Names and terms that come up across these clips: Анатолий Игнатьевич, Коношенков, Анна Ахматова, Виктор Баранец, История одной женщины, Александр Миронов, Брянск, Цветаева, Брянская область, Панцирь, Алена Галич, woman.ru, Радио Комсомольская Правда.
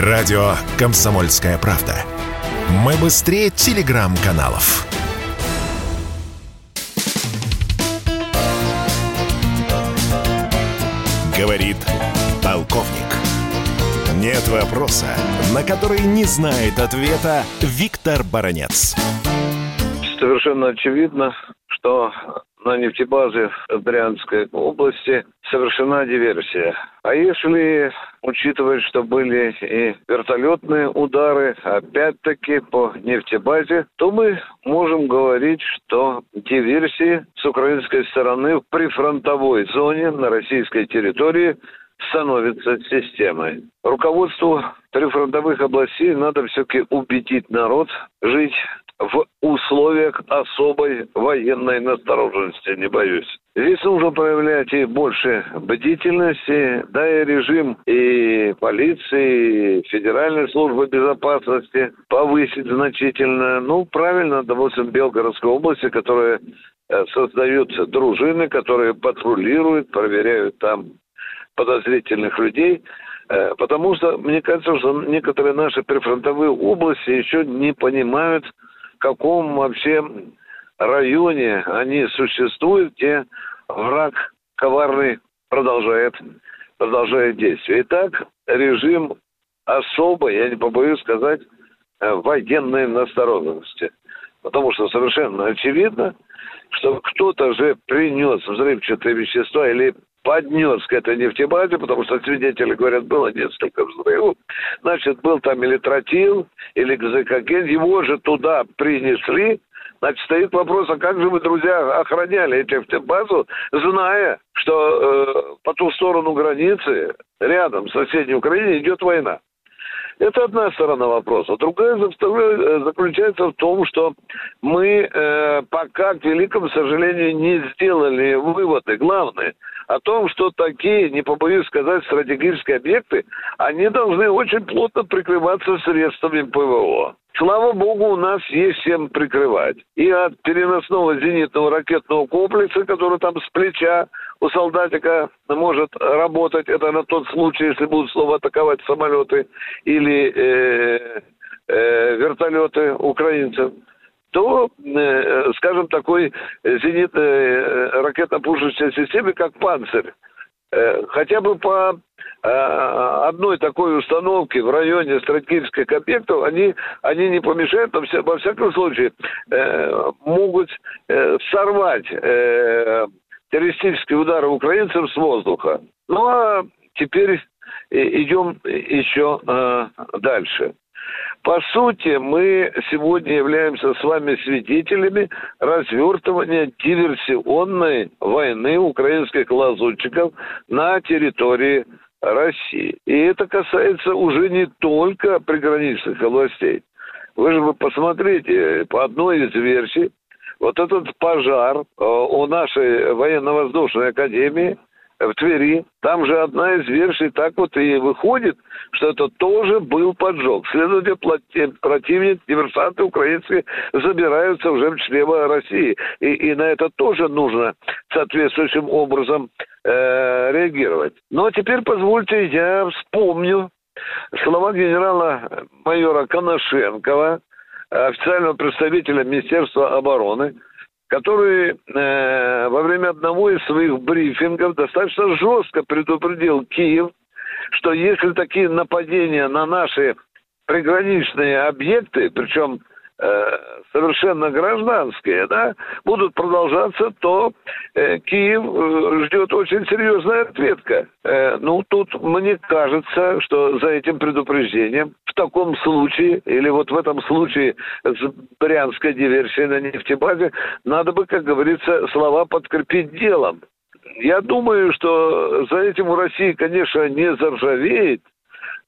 Радио «Комсомольская правда». Мы быстрее телеграм-каналов. Говорит полковник. Нет вопроса, на который не знает ответа Виктор Баранец. Совершенно очевидно, что на нефтебазе в Брянской области совершена диверсия. А если учитывать, что были и вертолетные удары, опять-таки по нефтебазе, то мы можем говорить, что диверсии с украинской стороны в прифронтовой зоне на российской территории становятся системой. Руководству прифронтовых областей надо все-таки убедить народ жить в условиях особой военной настороженности, не боюсь. Здесь нужно проявлять и больше бдительности, да и режим и полиции, и Федеральной службы безопасности повысить значительно. Ну, правильно, допустим, Белгородской области, которая создают дружины, которые патрулируют, проверяют там подозрительных людей, потому что, мне кажется, что некоторые наши прифронтовые области еще не понимают, в каком вообще районе они существуют, где враг коварный продолжает действие. Итак, режим особой, я не побоюсь сказать, военной настороженности. Потому что совершенно очевидно, что кто-то же принес взрывчатые вещества или поднес к этой нефтебазе, потому что свидетели говорят, было несколько взрывов. Значит, был там или тротил, или гзыкоген, его же туда принесли. Значит, стоит вопрос, а как же вы, друзья, охраняли эту нефтебазу, зная, что по ту сторону границы, рядом с соседней Украиной, идет война. Это одна сторона вопроса. Другая заключается в том, что мы пока, к великому сожалению, не сделали выводы главные о том, что такие, не побоюсь сказать, стратегические объекты, они должны очень плотно прикрываться средствами ПВО. Слава богу, у нас есть чем прикрывать. И от переносного зенитного ракетного комплекса, который там с плеча у солдатика может работать, это на тот случай, если будут снова атаковать самолеты или вертолеты украинцев, то, скажем, такой зенитной ракетно-пушечной системе, как «Панцирь», хотя бы по одной такой установке в районе стратегических объектов они не помешают, но во всяком случае могут сорвать террористические удары украинцам с воздуха. Ну а теперь идем еще дальше. По сути, мы сегодня являемся с вами свидетелями развертывания диверсионной войны украинских лазутчиков на территории России. И это касается уже не только приграничных областей. Вы же посмотрите, по одной из версий, вот этот пожар у нашей военно-воздушной академии в Твери, там же одна из версий так вот и выходит, что это тоже был поджог. Следовательно, противник, диверсанты украинские забираются уже в чрево России. И на это тоже нужно соответствующим образом реагировать. Ну а теперь позвольте я вспомню слова генерала-майора Коношенкова, официального представителя Министерства обороны, который во время одного из своих брифингов достаточно жестко предупредил Киев, что если такие нападения на наши приграничные объекты, причем совершенно гражданские, да, будут продолжаться, то Киев ждет очень серьезная ответка. Ну, тут мне кажется, что за этим предупреждением в таком случае, или вот в этом случае с брянской диверсией на нефтебазе, надо бы, как говорится, слова подкрепить делом. Я думаю, что за этим у России, конечно, не заржавеет,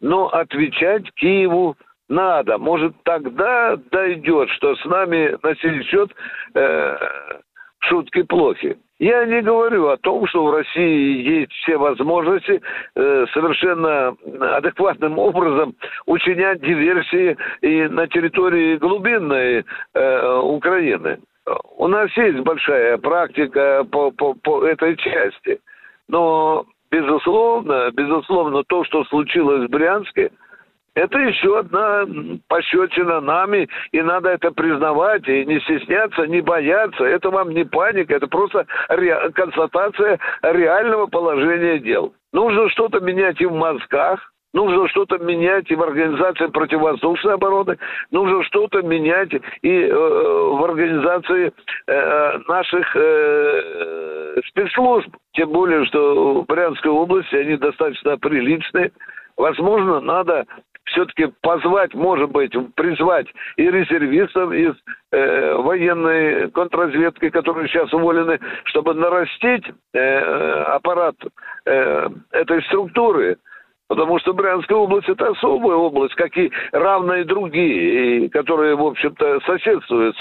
но отвечать Киеву надо. Может, тогда дойдет, что с нами на сей счет шутки плохи. Я не говорю о том, что в России есть все возможности совершенно адекватным образом учинять диверсии и на территории глубинной Украины. У нас есть большая практика по этой части. Но, безусловно, то, что случилось в Брянске, Это еще одна пощечина нами, и надо это признавать, и не стесняться, не бояться. Это вам не паника, это просто констатация реального положения дел. Нужно что-то менять и в мозгах, нужно что-то менять и в организации противовоздушной обороны, нужно что-то менять и в организации наших спецслужб. Тем более, что в Брянской области они достаточно приличные. Возможно, надо все-таки позвать, может быть, призвать и резервистов из военной контрразведки, которые сейчас уволены, чтобы нарастить аппарат этой структуры. Потому что Брянская область – это особая область, как и равные другие, которые, в общем-то, соседствуют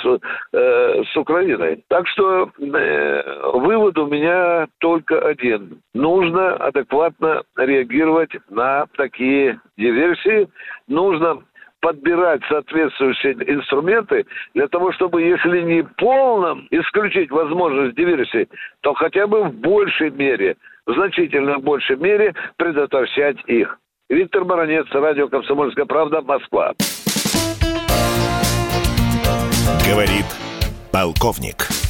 с Украиной. Так что вывод у меня только один. Нужно адекватно реагировать на такие диверсии. Нужно подбирать соответствующие инструменты для того, чтобы, если не полным исключить возможность диверсии, то хотя бы в большей мере, в значительно большей мере предотвращать их. Виктор Баранец, Радио «Комсомольская правда», Москва. Говорит полковник.